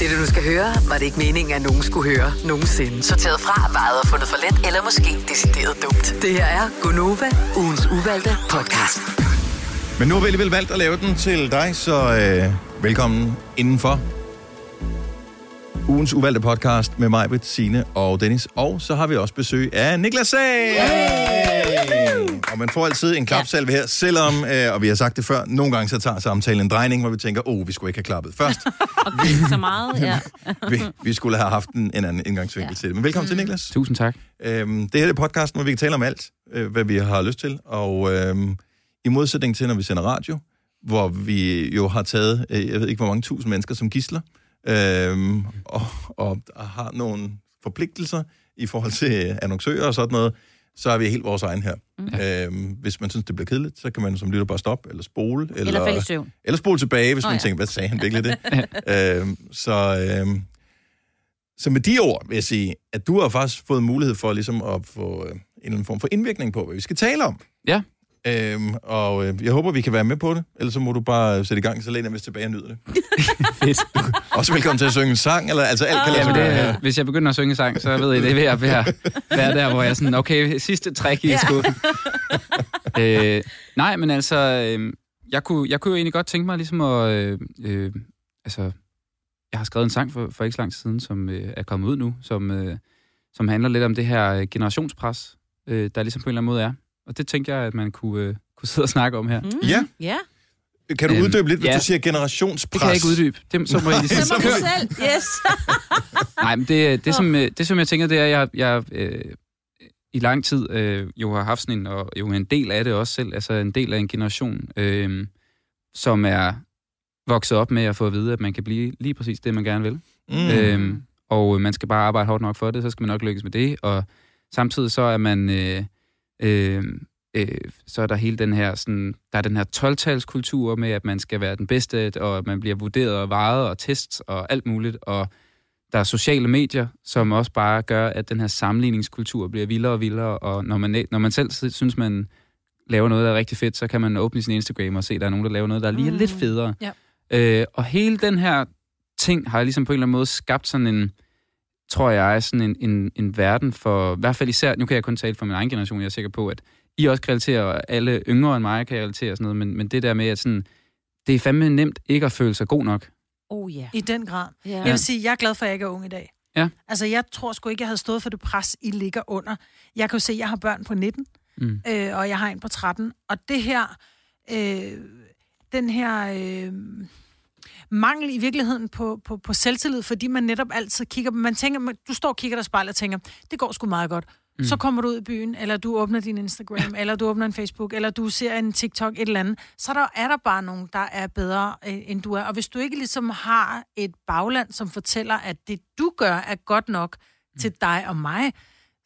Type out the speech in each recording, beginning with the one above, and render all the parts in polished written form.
Det, du skal høre, var det ikke meningen, at nogen skulle høre nogensinde. Sorteret fra, vejet og fundet for let, eller måske decideret dumt. Det her er Gonova, ugens uvalgte podcast. Men nu har vi alligevel valgt at lave den til dig, så velkommen indenfor. Ugens uvalgte podcast med mig, Bettine og Dennis. Og så har vi også besøg af Niklas Sahl. Og man får altid en klapsalve her, selvom, og vi har sagt det før, nogle gange så tager samtalen en drejning, hvor vi tænker, vi skulle ikke have klappet først. Og okay, så meget, ja. vi skulle have haft en anden indgangsvinkel til det. Men velkommen til, Niklas. Tusind tak. Det her er podcasten, hvor vi kan tale om alt, hvad vi har lyst til. Og i modsætning til, når vi sender radio, hvor vi jo har taget, jeg ved ikke hvor mange tusind mennesker som gidsler, og har nogle forpligtelser i forhold til annoncører og sådan noget, så er vi helt vores egen her. Okay. Hvis man synes, det bliver kedeligt, så kan man som lytter bare stoppe, eller spole. Eller falde i søvn. Eller spole tilbage, hvis man tænker, hvad sagde han virkelig det? Så med de ord vil jeg sige, at du har faktisk fået mulighed for ligesom at få en eller anden form for indvirkning på, hvad vi skal tale om. Ja. Og jeg håber, vi kan være med på det. Ellers så må du bare sætte i gang, så læner jeg mig tilbage og nyder det. Også velkommen til at synge en sang, eller altså alt kan lade sig gøre. Hvis jeg begynder at synge en sang, så ved I, det er ved at være der, hvor jeg sådan, okay, sidste træk i skuffen. Nej, men altså, jeg kunne jo egentlig godt tænke mig ligesom at, jeg har skrevet en sang for ikke så lang tid siden, som er kommet ud nu, som handler lidt om det her generationspres, der ligesom på en eller anden måde er. Og det tænker jeg, at man kunne sidde og snakke om her. Ja. Kan du uddybe lidt, hvis du siger generationspres? Det kan jeg ikke uddybe. Så må jeg ligesom... Så må du selv, yes. Nej, men det som jeg tænker, det er, at jeg i lang tid jo har haft sådan en, og jo en del af det også selv, altså en del af en generation, som er vokset op med at få at vide, at man kan blive lige præcis det, man gerne vil. Og man skal bare arbejde hårdt nok for det, så skal man nok lykkes med det. Og samtidig så er man... så er der hele den her sådan, der er den her 12-talskultur med, at man skal være den bedste, og at man bliver vurderet og vejet og tests og alt muligt, og der er sociale medier, som også bare gør, at den her sammenligningskultur bliver vildere og vildere, og når man selv synes, man laver noget, der er rigtig fedt, så kan man åbne sin Instagram og se, at der er nogen, der laver noget, der lige er lidt federe. Og hele den her ting har ligesom på en eller anden måde skabt sådan en, tror jeg, er sådan en verden for, i hvert fald især, nu kan jeg kun tale for min egen generation, jeg er sikker på, at I også kan relatere, og alle yngre end mig kan relatere og sådan noget, men det der med, at sådan, det er fandme nemt ikke at føle sig god nok. I den grad. Yeah. Jeg vil sige, jeg er glad for, at jeg ikke er ung i dag. Ja. Altså, jeg tror sgu ikke, jeg havde stået for det pres, I ligger under. Jeg kan jo se, at jeg har børn på 19, og jeg har en på 13, og det her, mangel i virkeligheden på selvtillid, fordi man netop altid kigger... Man tænker, du står og kigger dig i spejlet og tænker, det går sgu meget godt. Så kommer du ud i byen, eller du åbner din Instagram, eller du åbner en Facebook, eller du ser en TikTok, et eller andet. Så er der bare nogen, der er bedre, end du er. Og hvis du ikke ligesom har et bagland, som fortæller, at det du gør, er godt nok til dig og mig,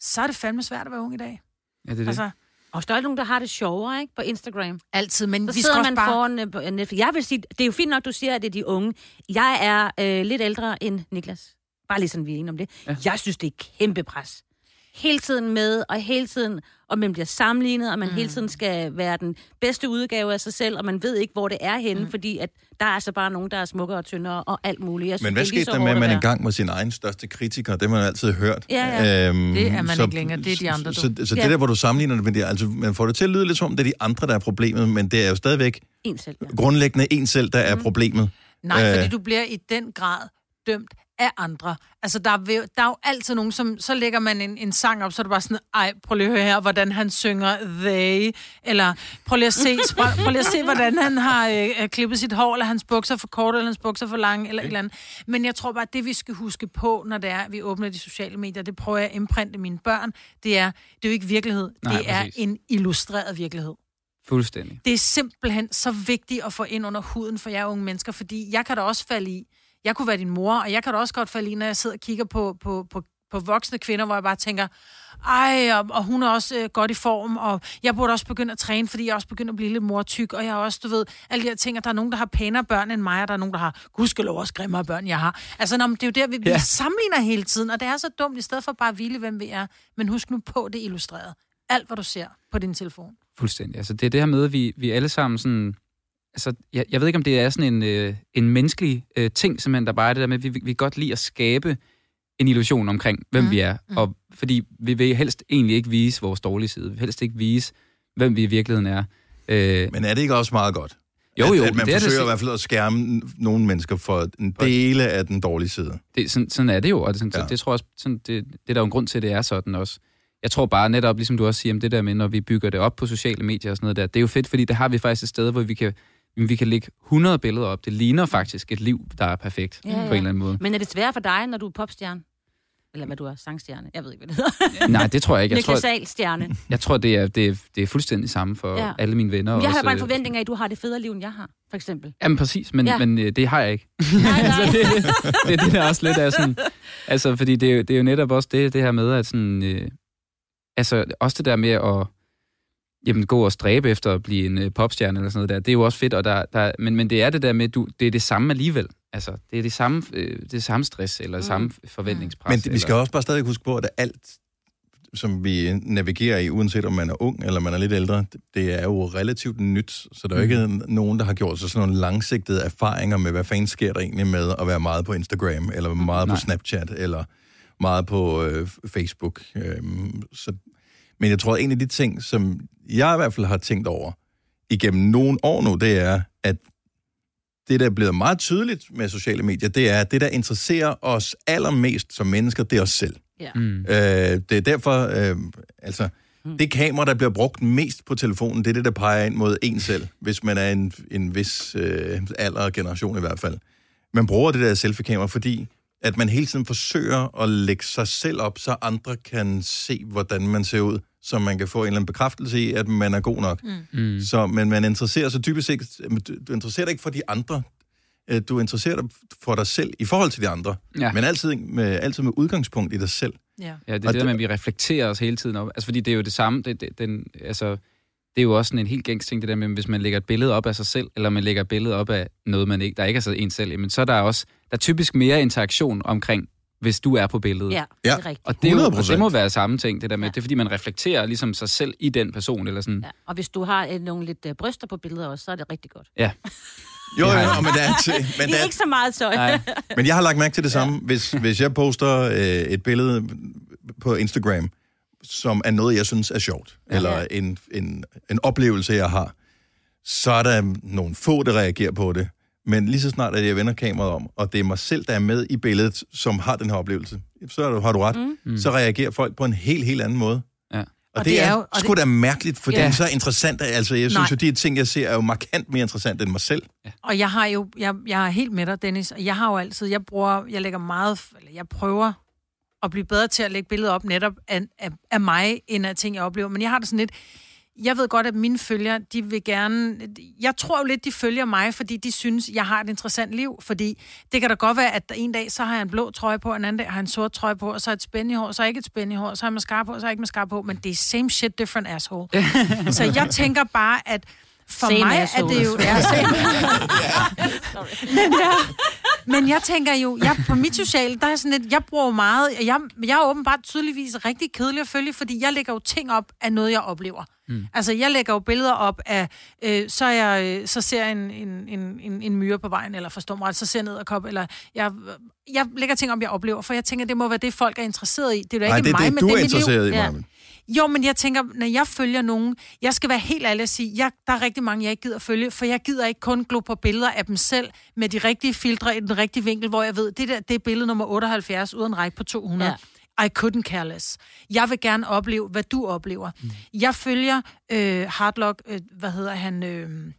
så er det fandme svært at være ung i dag. Ja, det er det. Altså, og der er nogen, der har det sjovere, ikke? På Instagram. Altid, men så vi sidder man bare... foran Netflix. Jeg vil sige, det er jo fint nok, du siger, at det er de unge. Jeg er lidt ældre end Niklas. Bare lige sådan, vi er enige om det. Ja. Jeg synes, det er kæmpe pres. Hele tiden med, og hele tiden... Og man bliver sammenlignet, og man hele tiden skal være den bedste udgave af sig selv, og man ved ikke, hvor det er henne, fordi at der er altså bare nogen, der er smukkere og tyndere og alt muligt. Jeg synes, men hvad skete der med, at man engang var sin egen største kritiker? Det man har altid hørt. Ja. Det er man ikke længere. Det er de andre. Så det der, hvor du sammenligner det med det, altså man får det til at lyde lidt som, det er de andre, der er problemet, men det er jo stadigvæk en selv, grundlæggende en selv, der er problemet. Nej, fordi du bliver i den grad dømt af andre. Altså, der er jo altid nogen, som... Så lægger man en sang op, så er det bare sådan, prøv lige at høre her, hvordan han synger they, eller prøv lige at se, hvordan han har klippet sit hår, eller hans bukser for kort, eller hans bukser for lange, eller et eller andet. Men jeg tror bare, at det, vi skal huske på, når det er, vi åbner de sociale medier, det prøver jeg at imprinte mine børn, det er jo ikke virkelighed. Nej, det er præcis. En illustreret virkelighed. Fuldstændig. Det er simpelthen så vigtigt at få ind under huden for jer unge mennesker, fordi jeg kan da også falde i, jeg kunne være din mor, og jeg kan da også godt falde i, når jeg sidder og kigger på voksne kvinder, hvor jeg bare tænker, og hun er også godt i form, og jeg burde også begynde at træne, fordi jeg også begynder at blive lidt mortyk, og jeg har også, du ved, alle de her ting, at der er nogen, der har pænere børn end mig, og der er nogen, der har gudskelov også grimmere børn, jeg har. Altså, det er jo der, vi sammenligner hele tiden, og det er så dumt, i stedet for bare at hvile, hvem vi er. Men husk nu på, det er illustreret. Alt, hvad du ser på din telefon. Fuldstændig. Altså, det er det her med, vi alle sammen sådan... altså, jeg ved ikke, om det er sådan en menneskelig ting, simpelthen, der bare er det der med, at vi godt lide at skabe en illusion omkring, hvem vi er. Og fordi vi vil helst egentlig ikke vise vores dårlige side. Vi vil helst ikke vise, hvem vi i virkeligheden er. Men er det ikke også meget godt? Jo, at man det forsøger i hvert fald at skærme nogle mennesker for en dele af den dårlige side. Det, sådan er det jo, og det, sådan, ja. det tror jeg også, sådan, det er der jo en grund til, at det er sådan også. Jeg tror bare netop, ligesom du også siger, det der med, når vi bygger det op på sociale medier og sådan noget der, det er jo fedt, fordi der har vi faktisk et sted, hvor vi kan lægge 100 billeder op. Det ligner faktisk et liv, der er perfekt på en eller anden måde. Men er det svært for dig, når du er popstjerne? Eller hvad du er, sangstjerne? Jeg ved ikke, hvad det hedder. Nej, det tror jeg ikke. Niklas Sahl stjerne. Jeg tror, det er fuldstændig samme for alle mine venner. Jeg har bare en forventning af, at du har det federe liv, end jeg har, for eksempel. Jamen præcis, men det har jeg ikke. Nej. Så det er det, der også lidt er sådan... Altså, fordi det er jo netop også det her med, at sådan... altså, også det der med at... Jamen, gå og stræbe efter at blive en popstjerne eller sådan noget der, det er jo også fedt, og men det er det der med, det er det samme alligevel. Altså, det er det samme stress, eller samme forventningspres. Men vi skal også bare stadig huske på, at alt, som vi navigerer i, uanset om man er ung eller man er lidt ældre, det er jo relativt nyt, så der er jo ikke nogen, der har gjort sig sådan nogle langsigtede erfaringer med, hvad fanden sker der egentlig med at være meget på Instagram, eller meget på Snapchat, eller meget på Facebook. Men jeg tror, en af de ting, som jeg i hvert fald har tænkt over igennem nogle år nu, det er, at det, der er blevet meget tydeligt med sociale medier, det er, at det, der interesserer os allermest som mennesker, det er os selv. Yeah. Det er derfor, det kamera, der bliver brugt mest på telefonen, det er det, der peger ind mod en selv, hvis man er en vis alder og generation i hvert fald. Man bruger det der selfie-kamera, fordi at man hele tiden forsøger at lægge sig selv op, så andre kan se, hvordan man ser ud, så man kan få en eller anden bekræftelse i, at man er god nok. Mm. Så, men man interesserer sig typisk ikke... Du interesserer dig ikke for de andre. Du interesserer dig for dig selv i forhold til de andre. Ja. Men altid med udgangspunkt i dig selv. Ja, det er det, man vi reflekterer os hele tiden op. Altså, fordi det er jo det samme. Det er jo også sådan en helt gængs ting, det der med, hvis man lægger et billede op af sig selv, eller man lægger et billede op af noget, man ikke, der ikke er så en selv, men så er der også typisk mere interaktion omkring, hvis du er på billedet. Ja, det er rigtigt. Og det må være samme ting, det der med, det er fordi, man reflekterer ligesom sig selv i den person, eller sådan. Ja. Og hvis du har nogle lidt bryster på billeder også, så er det rigtig godt. Ja. Jo, men det er ikke så meget tøj. Nej. Men jeg har lagt mærke til det samme. Hvis jeg poster et billede på Instagram, som er noget, jeg synes er sjovt, eller en oplevelse, jeg har, så er der nogle få, der reagerer på det. Men lige så snart, at jeg vender kameraet om, og det er mig selv, der er med i billedet, som har den her oplevelse, så har du ret, så reagerer folk på en helt anden måde. Ja. Og det er jo, sgu da mærkeligt, for det er så interessant. Altså, jeg synes jo, de ting, jeg ser, er jo markant mere interessant end mig selv. Ja. Og jeg har jo, jeg er helt med dig, Dennis, og jeg har jo altid, jeg prøver at blive bedre til at lægge billeder op netop af mig, end af ting, jeg oplever. Men jeg har det sådan lidt... Jeg ved godt, at mine følgere, de vil gerne... Jeg tror jo lidt, de følger mig, fordi de synes, jeg har et interessant liv. Fordi det kan da godt være, at en dag, så har jeg en blå trøje på, og en anden dag har jeg en sort trøje på, og så er et spændende hår, så er ikke et spændende hår, så har jeg mascara på, og så er ikke mascara på. Men det er same shit, different asshole. Så jeg tænker bare, at for same mig asshole. Er det jo... Ja, men jeg tænker jo, på mit sociale, der er sådan et, jeg bruger meget... Jeg er åbenbart tydeligvis rigtig kedelig at følge, fordi jeg lægger jo ting op af noget, jeg oplever. Mm. Altså, jeg lægger jo billeder op af, så ser jeg en myre på vejen, eller forstår mig, så ser jeg ned og kop, eller jeg lægger ting op, jeg oplever, for jeg tænker, det må være det, folk er interesseret i. Det er jo ikke mig, men det er mit liv. Nej, det er det, du er interesseret i, Marvin. Jo, men jeg tænker, når jeg følger nogen, jeg skal være helt ærlig og sige, der er rigtig mange, jeg ikke gider følge, for jeg gider ikke kun glo på billeder af dem selv, med de rigtige filtre i den rigtige vinkel, hvor jeg ved, det er billede nummer 78, uden række på 200. Ja. I couldn't care less. Jeg vil gerne opleve, hvad du oplever. Mm. Jeg følger Hardlock, hvad hedder han,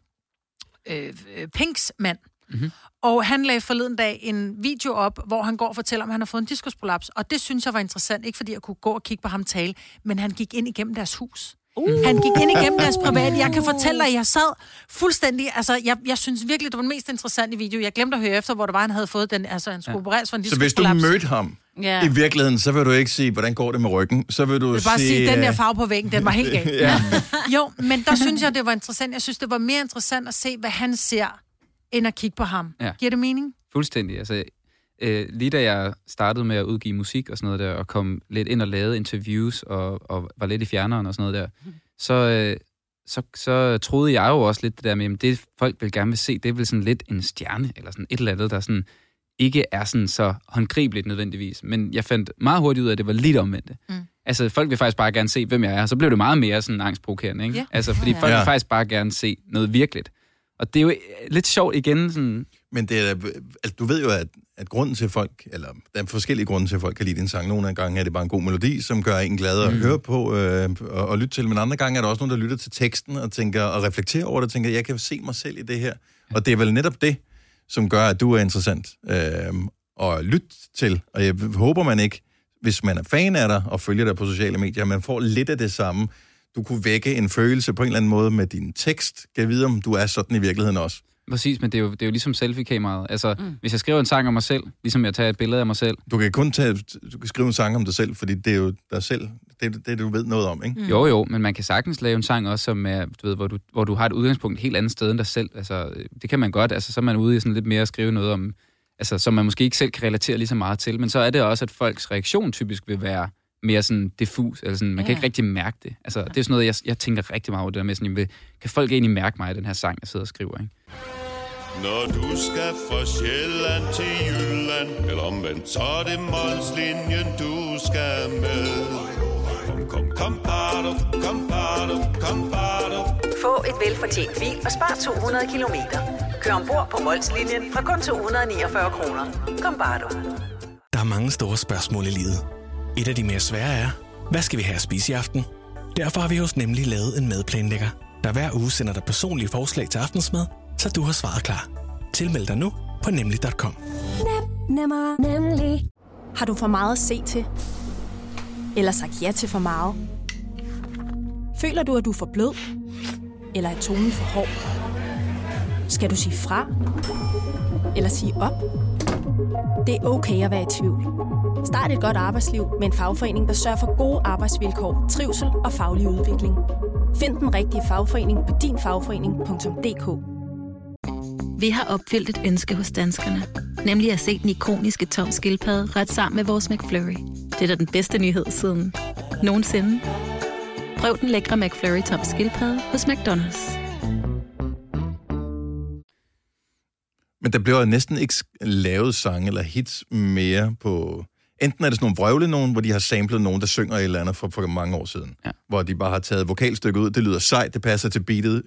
Pinks mand. Mm-hmm. Og han lagde forleden dag en video op, hvor han går og fortæller, om han har fået en diskusprolaps. Og det synes jeg var interessant, ikke fordi jeg kunne gå og kigge på ham tale, men han gik ind igennem deres hus. Han gik ind igennem deres private. Jeg kan fortælle dig, at jeg sad fuldstændig... Altså, jeg synes virkelig, det var den mest interessante video. Jeg glemte at høre efter, hvor det var, han havde fået den... Altså, han skulle opereres for en diskusprolaps. Så hvis du mødte ham... Yeah. I virkeligheden, så vil du ikke sige, hvordan går det med ryggen. Så vil du bare sige, den der farve på væggen, den var helt galt. Ja. Jo, men der synes jeg, det var interessant. Jeg synes, det var mere interessant at se, hvad han ser, end at kigge på ham. Ja. Giver det mening? Fuldstændig. Altså, lige da jeg startede med at udgive musik og sådan noget der, og kom lidt ind og lavede interviews, og var lidt i fjerneren og sådan noget der, så, så troede jeg jo også lidt det der med, at det folk vil gerne vil se, det er vel sådan lidt en stjerne, eller sådan et eller andet, der sådan ikke er sådan så håndgribeligt nødvendigvis. Men jeg fandt meget hurtigt ud af, at det var lidt omvendt. Mm. Altså, folk vil faktisk bare gerne se, hvem jeg er. Så blev det meget mere sådan angstprovokerende, ikke? Yeah. Altså, fordi folk vil faktisk bare gerne se noget virkeligt. Og det er jo lidt sjovt igen, sådan... Men det er, altså, du ved jo, at grunden til folk, eller der er forskellige grunde til, at folk kan lide din sang. Nogle af gange er det bare en god melodi, som gør en glad at høre på og lytte til. Men andre gange er der også nogen, der lytter til teksten og tænker og reflekterer over det og tænker, jeg kan se mig selv i det her. Ja. Og det er vel netop det, som gør, at du er interessant at lytte til. Og jeg håber man ikke, hvis man er fan af dig og følger dig på sociale medier, man får lidt af det samme. Du kunne vække en følelse på en eller anden måde med din tekst. Kan jeg vide, om du er sådan i virkeligheden også? Præcis, men det er jo ligesom selfie-kameraet. Altså, hvis jeg skriver en sang om mig selv, ligesom jeg tager et billede af mig selv... Du kan skrive en sang om dig selv, fordi det er jo dig selv, det du ved noget om, ikke? Mm. Jo, men man kan sagtens lave en sang også, som er, du ved, hvor du har et udgangspunkt et helt andet sted end dig selv. Altså, det kan man godt. Altså, så er man ude i sådan lidt mere at skrive noget om, altså, som man måske ikke selv kan relatere lige så meget til. Men så er det også, at folks reaktion typisk vil være mere sådan diffus, eller sådan, man kan ikke rigtig mærke det. Altså, det er sådan noget, jeg tænker rigtig meget over det der med, sådan, kan folk egentlig mærke mig i den her sang, jeg sidder og skriver, ikke? Når du skal fra Sjælland til Jylland, eller omvendt, så er det Molslinjen, du skal med. Kom, bardo. Få et velfortjent bil og spar 200 kilometer. Kør ombord på Molslinjen fra kun 249 kroner. Kom, bardo. Der er mange store spørgsmål i livet. Et af de mere svære er, hvad skal vi have at spise i aften? Derfor har vi hos Nemlig lavet en madplanlægger, der hver uge sender dig personlige forslag til aftensmad, så du har svaret klar. Tilmeld dig nu på nemlig.com. Nem, nemmer, nemlig. Har du for meget at se til? Eller sagt ja til for meget? Føler du, at du er for blød? Eller er tonen for hård? Skal du sige fra? Eller sige op? Det er okay at være i tvivl. Start et godt arbejdsliv med en fagforening, der sørger for gode arbejdsvilkår, trivsel og faglig udvikling. Find den rigtige fagforening på dinfagforening.dk. Vi har opfyldt et ønske hos danskerne. Nemlig at se den ikoniske tom skildpadde ret sammen med vores McFlurry. Det er da den bedste nyhed siden nogensinde. Prøv den lækre McFlurry tom skildpadde hos McDonald's. Men der bliver næsten ikke lavet sange eller hits mere på... Enten er det sådan nogle vrøvle nogen, hvor de har samplet nogen, der synger et eller andet for mange år siden. Ja. Hvor de bare har taget vokalstykket ud. Det lyder sejt, det passer til beatet.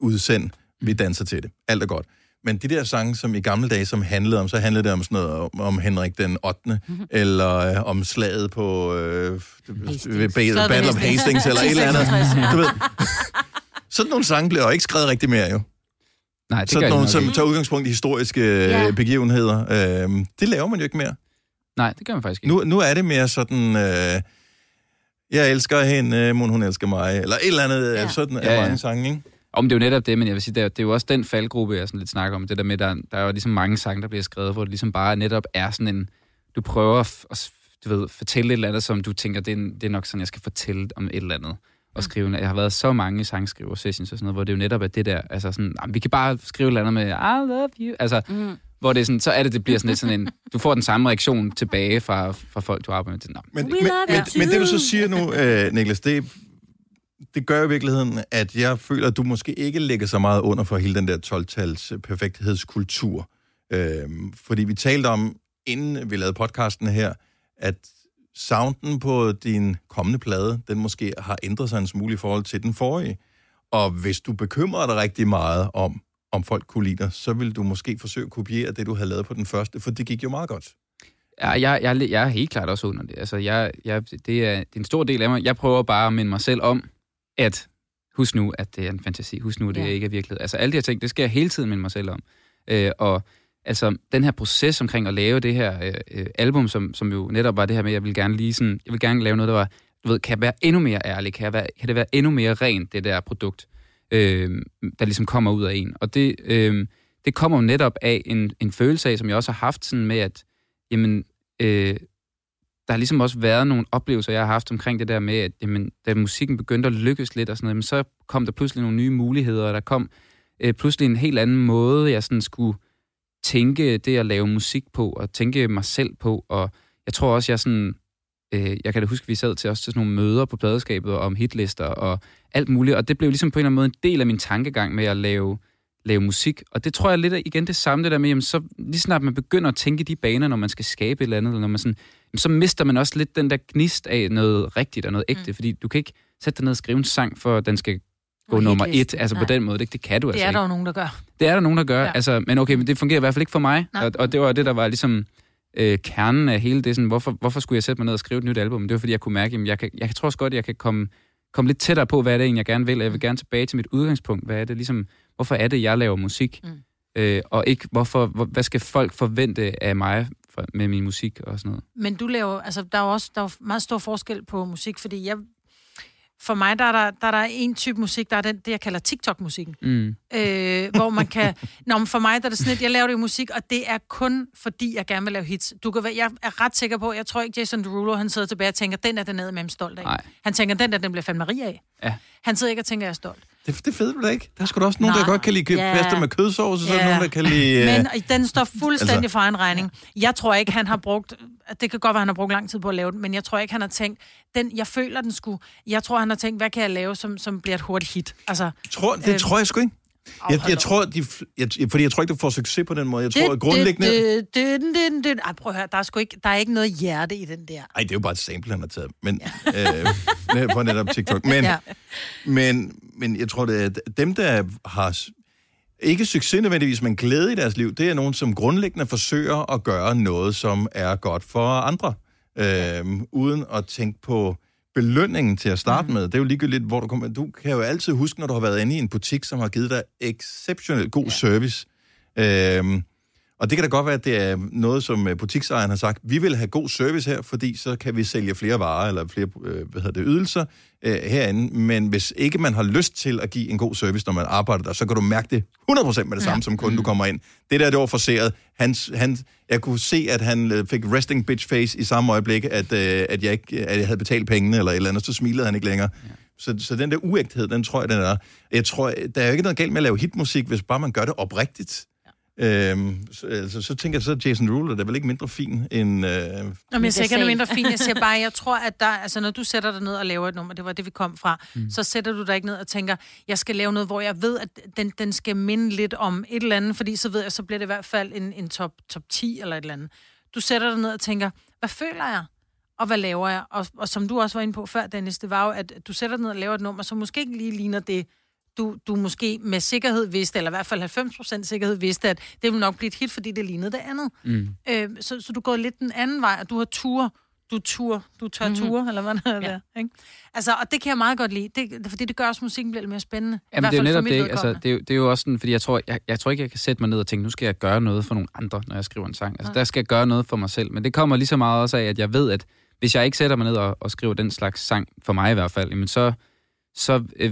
Udsend, vi danser til det. Alt er godt. Men de der sange, som i gamle dage, som handlede det om sådan noget, om Henrik den 8. Eller om slaget på Battle of Hastings eller et eller andet. Du ved. Sådan nogle sange bliver jo ikke skrevet rigtig mere, jo. Nej, sådan nogle, som tager udgangspunkt i historiske begivenheder. Det laver man jo ikke mere. Nej, det gør man faktisk ikke. Nu er det mere sådan, jeg elsker hende, men hun elsker mig, eller et eller andet, sådan er mange sange, ikke? Om det er jo netop det, men jeg vil sige, det er jo også den faldgruppe, jeg sådan lidt snakker om, det der med, der er jo ligesom mange sange, der bliver skrevet, hvor det ligesom bare netop er sådan en, du prøver at fortælle et eller andet, som du tænker, det er nok sådan, jeg skal fortælle om et eller andet. Og skrive, jeg har været så mange sangskriver-sessions og sådan noget, hvor det jo netop er det der, altså sådan, vi kan bare skrive et eller andet med, I love you, altså, hvor det er sådan, så er det bliver sådan lidt sådan en, du får den samme reaktion tilbage fra folk, du arbejder med. Men det du så siger nu, Niklas, det gør i virkeligheden, at jeg føler, at du måske ikke lægger så meget under for hele den der 12-tals perfekthedskultur. Fordi vi talte om, inden vi lavede podcasten her, at sounden på din kommende plade, den måske har ændret sig en smule i forhold til den forrige. Og hvis du bekymrer dig rigtig meget om folk kunne lide dig, så vil du måske forsøge at kopiere det, du havde lavet på den første, for det gik jo meget godt. Ja, jeg er helt klart også under det. Altså, det er en stor del af mig. Jeg prøver bare at minde mig selv om, at husk nu, at det er en fantasi. Husk nu, at det ikke er virkelighed. Altså, alle de her ting, det skal jeg hele tiden minde mig selv om. Og altså, den her proces omkring at lave det her album, som jo netop var det her med, jeg vil gerne lave noget, der var, du ved, kan jeg være endnu mere ærlig? Kan det være endnu mere rent, det der produkt, der ligesom kommer ud af en? Og det kommer jo netop af en følelse af, som jeg også har haft sådan med, at jamen, der har ligesom også været nogle oplevelser, jeg har haft omkring det der med, at jamen, da musikken begyndte at lykkes lidt og sådan noget, jamen, så kom der pludselig nogle nye muligheder, og der kom pludselig en helt anden måde, jeg sådan skulle tænke det at lave musik på, og tænke mig selv på, og jeg tror også, jeg sådan Jeg kan da huske, at vi sad til også til sådan nogle møder på pladeskabet om hitlister og alt muligt, og det blev ligesom på en eller anden måde en del af min tankegang med at lave musik, og det tror jeg lidt igen det samme, det der med, jamen så lige snart man begynder at tænke de baner, når man skal skabe et eller andet, eller når man sådan, så mister man også lidt den der gnist af noget rigtigt og noget ægte, fordi du kan ikke sætte dig ned og skrive en sang, for den skal gå nummer et, altså på den måde, det kan du altså ikke. Det er der jo nogen, der gør. Det er der nogen, der gør, altså, men okay, men det fungerer i hvert fald ikke for mig, og det var det, der var ligesom kernen af hele det, sådan, hvorfor skulle jeg sætte mig ned og skrive et nyt album? Det var, fordi jeg kunne mærke, at jeg tror også godt, at jeg kan komme lidt tættere på, hvad er det egentlig, jeg gerne vil, og jeg vil gerne tilbage til mit udgangspunkt, hvad er det ligesom, hvorfor er det, jeg laver musik, og ikke, hvad skal folk forvente af mig med min musik og sådan noget. Men du laver, altså, der er meget stor forskel på musik, fordi for mig, der er en type musik, der er den, det, jeg kalder TikTok-musikken. Hvor man kan... Nå, men for mig, der er det sådan lidt, jeg laver det musik, og det er kun fordi, jeg gerne vil lave hits. Jeg er ret sikker på, jeg tror ikke, Jason Derulo, han sidder tilbage og tænker, den er den nede med stolt af. Nej. Han tænker, den bliver fandme rig af. Ja. Han sidder ikke og tænker, jeg er stolt. Det fede ved det ikke. Der er sgu da også nogen, der godt kan lide pasta med kødsovs, og så er nogen, der kan lide... Men den står fuldstændig for en regning. Jeg tror ikke, han har brugt... Det kan godt være, han har brugt lang tid på at lave den, men jeg tror ikke, han har tænkt... Jeg føler den sgu... Jeg tror, han har tænkt, hvad kan jeg lave, som bliver et hurtigt hit? Altså, det tror jeg sgu ikke. Jeg tror, fordi jeg tror ikke, du får succes på den måde. Jeg tror, at grundlæggende... Ej, prøv at høre, der er ikke noget hjerte i den der. Nej, det er jo bare et sample, han har taget. Men, på netop TikTok. Men jeg tror, det er dem, der har ikke succes nødvendigvis, men glæde i deres liv, det er nogen, som grundlæggende forsøger at gøre noget, som er godt for andre. Uden at tænke på... belønningen til at starte med, det er jo ligegyldigt, hvor du kommer. Du kan jo altid huske, når du har været inde i en butik, som har givet dig exceptionelt god service. Og det kan da godt være, at det er noget, som butiksejeren har sagt, vi vil have god service her, fordi så kan vi sælge flere varer eller flere ydelser herinde. Men hvis ikke man har lyst til at give en god service, når man arbejder der, så kan du mærke det 100% med det samme, som kunden, du kommer ind. Det var forseret. Jeg kunne se, at han fik resting bitch face i samme øjeblik, at jeg havde betalt pengene eller et eller andet, så smilede han ikke længere. Ja. Så den der uægthed, den tror jeg, den er. Jeg tror, der er jo ikke noget galt med at lave hitmusik, hvis bare man gør det oprigtigt. Så tænker jeg, så Jason Derulo, der er vel ikke mindre fin end... men jeg siger ikke, mindre fin. Jeg siger bare, jeg tror, at der, altså, når du sætter dig ned og laver et nummer, det var det, vi kom fra, så sætter du dig ikke ned og tænker, jeg skal lave noget, hvor jeg ved, at den skal minde lidt om et eller andet, fordi så ved jeg, så bliver det i hvert fald en top 10 eller et eller andet. Du sætter dig ned og tænker, hvad føler jeg? Og hvad laver jeg? Og som du også var inde på før, Dennis, det var jo, at du sætter dig ned og laver et nummer, som måske ikke lige ligner det, du måske med sikkerhed vidste, eller i hvert fald 90% sikkerhed vidste, at det ville nok blive et hit, fordi det lignede det andet. Så du går lidt den anden vej, og du har ture, eller hvad der er. Ikke? Altså, og det kan jeg meget godt lide, fordi det gør også musikken bliver lidt mere spændende. Jamen, det er netop det, altså, det er jo også sådan, fordi jeg tror ikke, jeg kan sætte mig ned og tænke, nu skal jeg gøre noget for nogle andre, når jeg skriver en sang. Altså, der skal jeg gøre noget for mig selv, men det kommer lige så meget også af, at jeg ved, at hvis jeg ikke sætter mig ned og skriver den slags sang, for mig i hvert fald, men så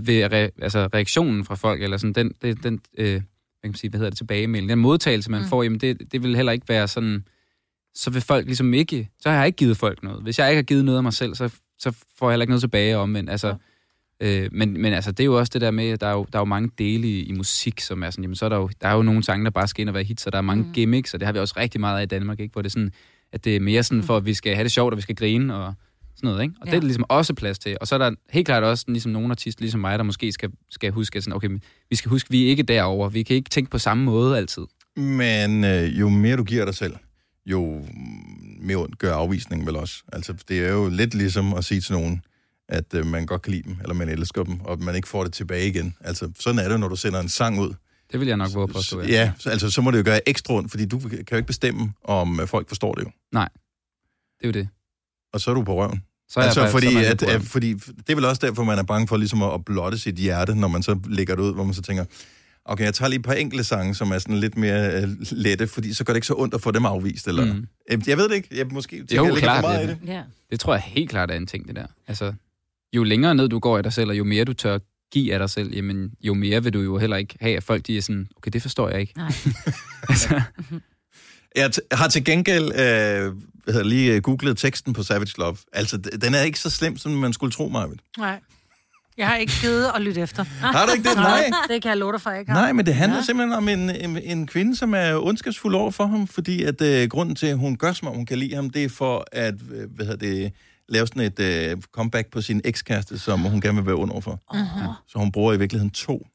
vil reaktionen fra folk, eller sådan den hvad kan man sige, hvad hedder det, tilbagemelding, den modtagelse, man får, jamen det vil heller ikke være sådan, så vil folk ligesom ikke, så har jeg ikke givet folk noget. Hvis jeg ikke har givet noget af mig selv, så får jeg heller ikke noget tilbage omvendt. Altså, men altså, det er jo også det der med, at der er jo mange dele i musik, som er sådan, jamen så der er jo nogle sange, der bare skal ind og være hits, og der er mange gimmicks, og det har vi også rigtig meget af i Danmark, ikke? Hvor det er sådan, at det er mere sådan for, at vi skal have det sjovt, og vi skal grine, og sådan noget, ikke? Og det er ligesom også plads til. Og så er der helt klart også ligesom nogle artister, ligesom mig, der måske skal huske, sådan, okay, vi skal huske, vi er ikke derovre. Vi kan ikke tænke på samme måde altid. Men jo mere du giver dig selv, jo mere gør afvisningen vel også. Altså, det er jo lidt ligesom at sige til nogen, at man godt kan lide dem, eller man elsker dem, og man ikke får det tilbage igen. Altså, sådan er det, når du sender en sang ud. Det vil jeg nok våge på at stå. Ja, altså, så må det jo gøre ekstra ondt, fordi du kan jo ikke bestemme, om folk forstår det jo. Nej, det er jo det. Og så er du på røven. Altså, fordi det er vel også derfor, man er bange for ligesom at blotte sit hjerte, når man så lægger det ud, hvor man så tænker, okay, jeg tager lige et par enkelte sange, som er sådan lidt mere lette, fordi så gør det ikke så ondt at få dem afvist, eller... Jeg ved det ikke, jeg måske tænker, jo, jeg lægger for meget i det. Ja. Det tror jeg helt klart er en ting, det der. Altså, jo længere ned du går af dig selv, og jo mere du tør give af dig selv, jamen, jo mere vil du jo heller ikke have, at folk de er sådan, okay, det forstår jeg ikke. Nej. Altså... Jeg har til gengæld lige googlet teksten på Savage Love. Altså, den er ikke så slem, som man skulle tro, Marvind. Nej. Jeg har ikke givet at lytte efter. Har du ikke det? Nej. Det kan jeg love dig for, ikke. Nej, men det handler simpelthen om en kvinde, som er ondskabsfuld over for ham, fordi at grunden til, at hun gør som om hun kan lide ham, det er for at lave sådan et comeback på sin ekskæreste, som hun gerne vil være ond overfor. Så hun bruger i virkeligheden 2.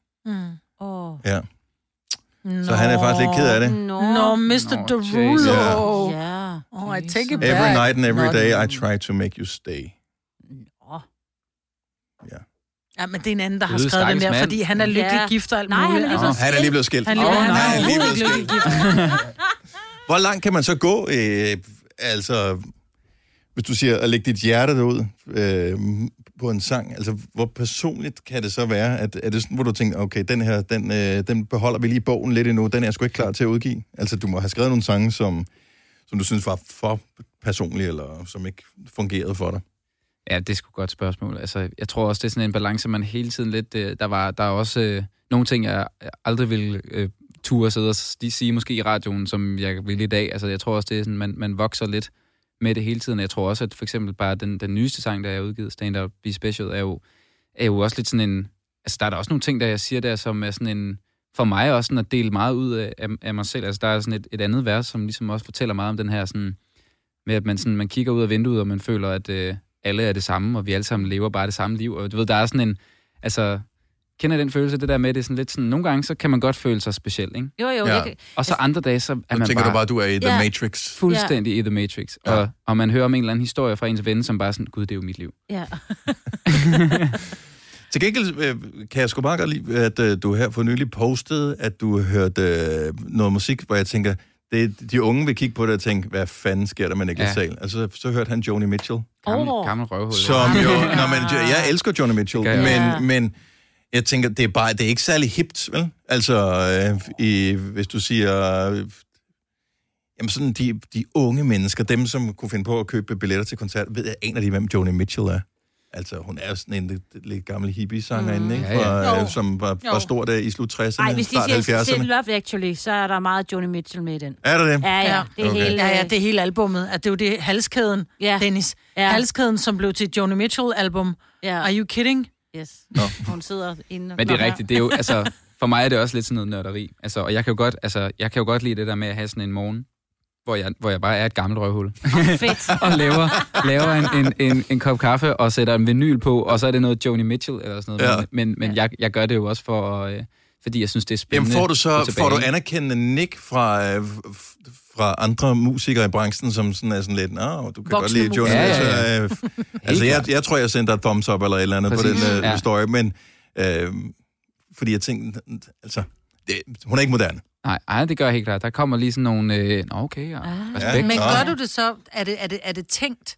Ja. Så han er faktisk lidt ked af det. Mr. Derulo. Yeah. Oh, I take it back. Every night and every day, I try to make you stay. Ja. Ja, men det er en anden, der har skrevet den der, fordi han er lykkelig gift og alt muligt. Han er lige blevet skilt. Han er lige blevet skilt. Hvor langt kan man så gå? Altså, hvis du siger at lægge dit hjerte derud på en sang, altså hvor personligt kan det så være? At, er det sådan, hvor du tænker, okay, den her, den beholder vi lige i bogen lidt endnu, den er jeg sgu ikke klar til at udgive? Altså, du må have skrevet nogle sange, som du synes var for personlige, eller som ikke fungerede for dig. Ja, det er sgu godt spørgsmål. Altså, jeg tror også, det er sådan en balance, man hele tiden lidt... Der er også nogle ting, jeg aldrig ville ture sidde og sige måske i radioen, som jeg vil i dag. Altså, jeg tror også, det er sådan, man vokser lidt med det hele tiden. Jeg tror også, at for eksempel bare den nyeste sang, der er udgivet, Stand Up Be Special, er jo også lidt sådan en... Altså, der er også nogle ting, der jeg siger der, som er sådan en... For mig også sådan at dele meget ud af mig selv. Altså, der er sådan et andet vers, som ligesom også fortæller meget om den her sådan... Med at man kigger ud af vinduet, og man føler, at... alle er det samme, og vi alle sammen lever bare det samme liv. Og du ved, der er sådan en... Altså, kender den følelse, det der med, det er sådan lidt sådan... Nogle gange, så kan man godt føle sig speciel, ikke? Jo. Ja. Og så andre dage, så er man bare... Så tænker du bare, du er i The Matrix. Fuldstændig i The Matrix. Ja. Og man hører om en eller anden historie fra ens ven, som bare sådan... Gud, det er jo mit liv. Ja. Til gengæld kan jeg sgu bare godt lide, at du her for nylig postede, at du hørte noget musik, hvor jeg tænker... De unge vil kigge på det og tænke, hvad fanden sker der med Niklas Sahl? Altså, så hørte han Joni Mitchell. Gammel røvhul. Som jo... jeg elsker Joni Mitchell, men jeg tænker, det er ikke særlig hipt, vel? Altså, hvis du siger... Jamen sådan, de unge mennesker, dem som kunne finde på at købe billetter til koncert, ved jeg aner de, hvem Joni Mitchell er. Altså, hun er jo sådan en lidt gammel hippie-sangerinde, ikke? Som var stor der i slut 60'erne, start 70'erne. Hvis de siger, at Love Actually, så er der meget Joni Mitchell med i den. Er der det? Ja. Det er hele, det er hele albummet. At det er jo det halskæden, Dennis. Ja. Halskæden, som blev til Joni Mitchell-album. Ja. Are you kidding? Yes. Hun sidder inde. Men det er rigtigt. Det er jo, altså, for mig er det også lidt sådan noget nørderi. Altså, og jeg kan jo godt, lide det der med at have sådan en morgen, hvor jeg bare er et gammelt røvhul. Og laver en kop kaffe og sætter en vinyl på, og så er det noget Joni Mitchell eller sådan noget. Ja. Men jeg gør det jo også fordi jeg synes, det er spændende. Jamen får du anerkendende nik fra andre musikere i branchen, som sådan er sådan lidt, du kan godt lide Joni Mitchell. Ja. Altså, jeg tror, jeg sendte et thumbs up eller et eller andet. Præcis. På den story, men fordi jeg tænkte, altså, hun er ikke moderne. Nej, det gør jeg helt klart. Der kommer lige sådan nogle... respekt. Men gør du det så? Er det tænkt?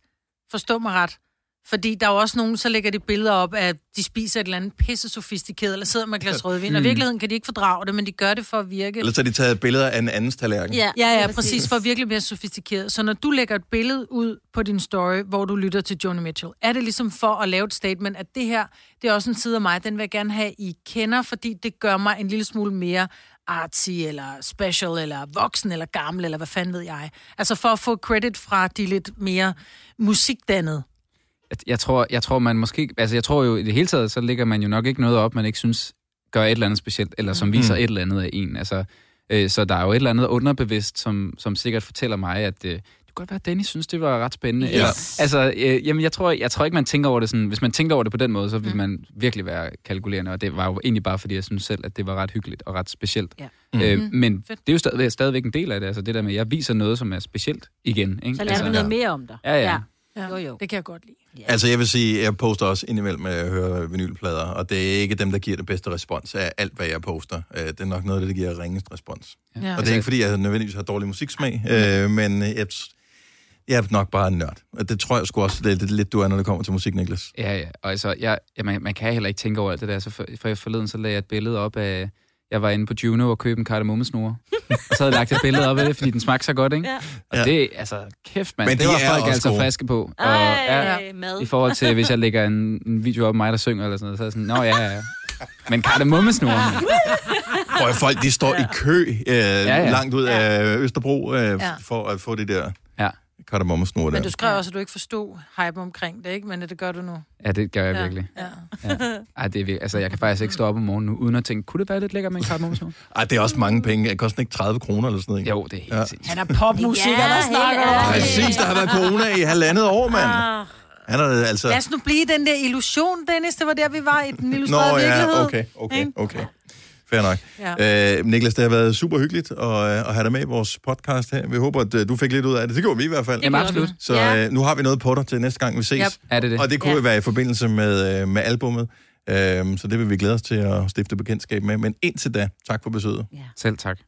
Forstå mig ret. Fordi der er også nogen, så lægger de billeder op, at de spiser et eller andet pisse sofistikeret, eller sidder med et glas rødvin. Og i virkeligheden kan de ikke fordrage det, men de gør det for at virke... Eller så de tager billeder af en andens tallerken. Ja, præcis. For at virkelig mere sofistikeret. Så når du lægger et billede ud på din story, hvor du lytter til Joni Mitchell, er det ligesom for at lave et statement, at det her, det er også en side af mig, den vil jeg gerne have, I kender, fordi det gør mig en lille smule mere... artsy, eller special, eller voksen, eller gammel, eller hvad fanden ved jeg. Altså for at få credit fra de lidt mere musikdannede. Jeg tror man måske... Altså jeg tror jo i det hele taget, så ligger man jo nok ikke noget op, man ikke synes gør et eller andet specielt, eller som viser et eller andet af en. Altså, så der er jo et eller andet underbevidst, som sikkert fortæller mig, at... Det kan godt være, at Dennis synes, det var ret spændende. Yes. Eller, altså, jamen, jeg tror ikke, man tænker over det sådan... Hvis man tænker over det på den måde, så vil man virkelig være kalkulerende. Og det var jo egentlig bare, fordi jeg synes selv, at det var ret hyggeligt og ret specielt. Ja. Men fedt. Det er jo stadigvæk en del af det. Altså det der med, at jeg viser noget, som er specielt igen. Ikke? Så lader vi noget mere om dig. Ja. Jo. Det kan jeg godt lide. Yeah. Altså jeg vil sige, jeg poster også indimellem med at høre vinylplader. Og det er ikke dem, der giver det bedste respons af alt, hvad jeg poster. Det er nok noget, der giver ringest respons. Ja. Og det er ikke, fordi jeg nødvendigvis har dårlig musiksmag, men jeg er nok bare en nørd. Og det tror jeg sgu også, det er lidt du er, når det kommer til musik, Niklas. Ja. Og altså, man kan heller ikke tænke over alt det der. Så for forleden, så lagde jeg et billede op af... Jeg var inde på Juno og købte en kardemommesnore. Og så havde jeg lagt et billede op af det, fordi den smagte så godt, ikke? Ja. Og det, altså, kæft mand. Men det var folk altså friske på. Og, i forhold til, hvis jeg lægger en video op af mig, der synger eller sådan noget, så er sådan, Men kardemommesnoren. Hvor folk, de står i kø langt ud af Østerbro for at få det der... Ja. Kardemommesnore der. Men du skrev også, at du ikke forstod hype omkring det, ikke? Men det gør du nu. Ja, det gør jeg virkelig. Ja. Ej, det er virkelig. Altså, jeg kan faktisk ikke stå op om morgenen nu, uden at tænke, kunne det være lidt lækkert med en kardemommesnore? Ej, det er også mange penge. Det koster ikke 30 kroner eller sådan noget, ikke? Jo, det er helt sindssygt. Han er popmusiker, der snakker om. Præcis, der har været corona i halvandet år, mand. Han er altså... Lad os nu blive den der illusion, Dennis. Det var der, vi var i den illustrerede virkelighed. Nå ja, okay. Fair nok. Ja. Niklas, det har været super hyggeligt at have dig med i vores podcast her. Vi håber, at du fik lidt ud af det. Det gjorde vi i hvert fald. Jamen absolut. Så nu har vi noget på dig til næste gang, vi ses. Yep. Er det? Og det kunne være i forbindelse med albummet. Så det vil vi glæde os til at stifte bekendtskab med. Men indtil da, tak for besøget. Ja. Selv tak.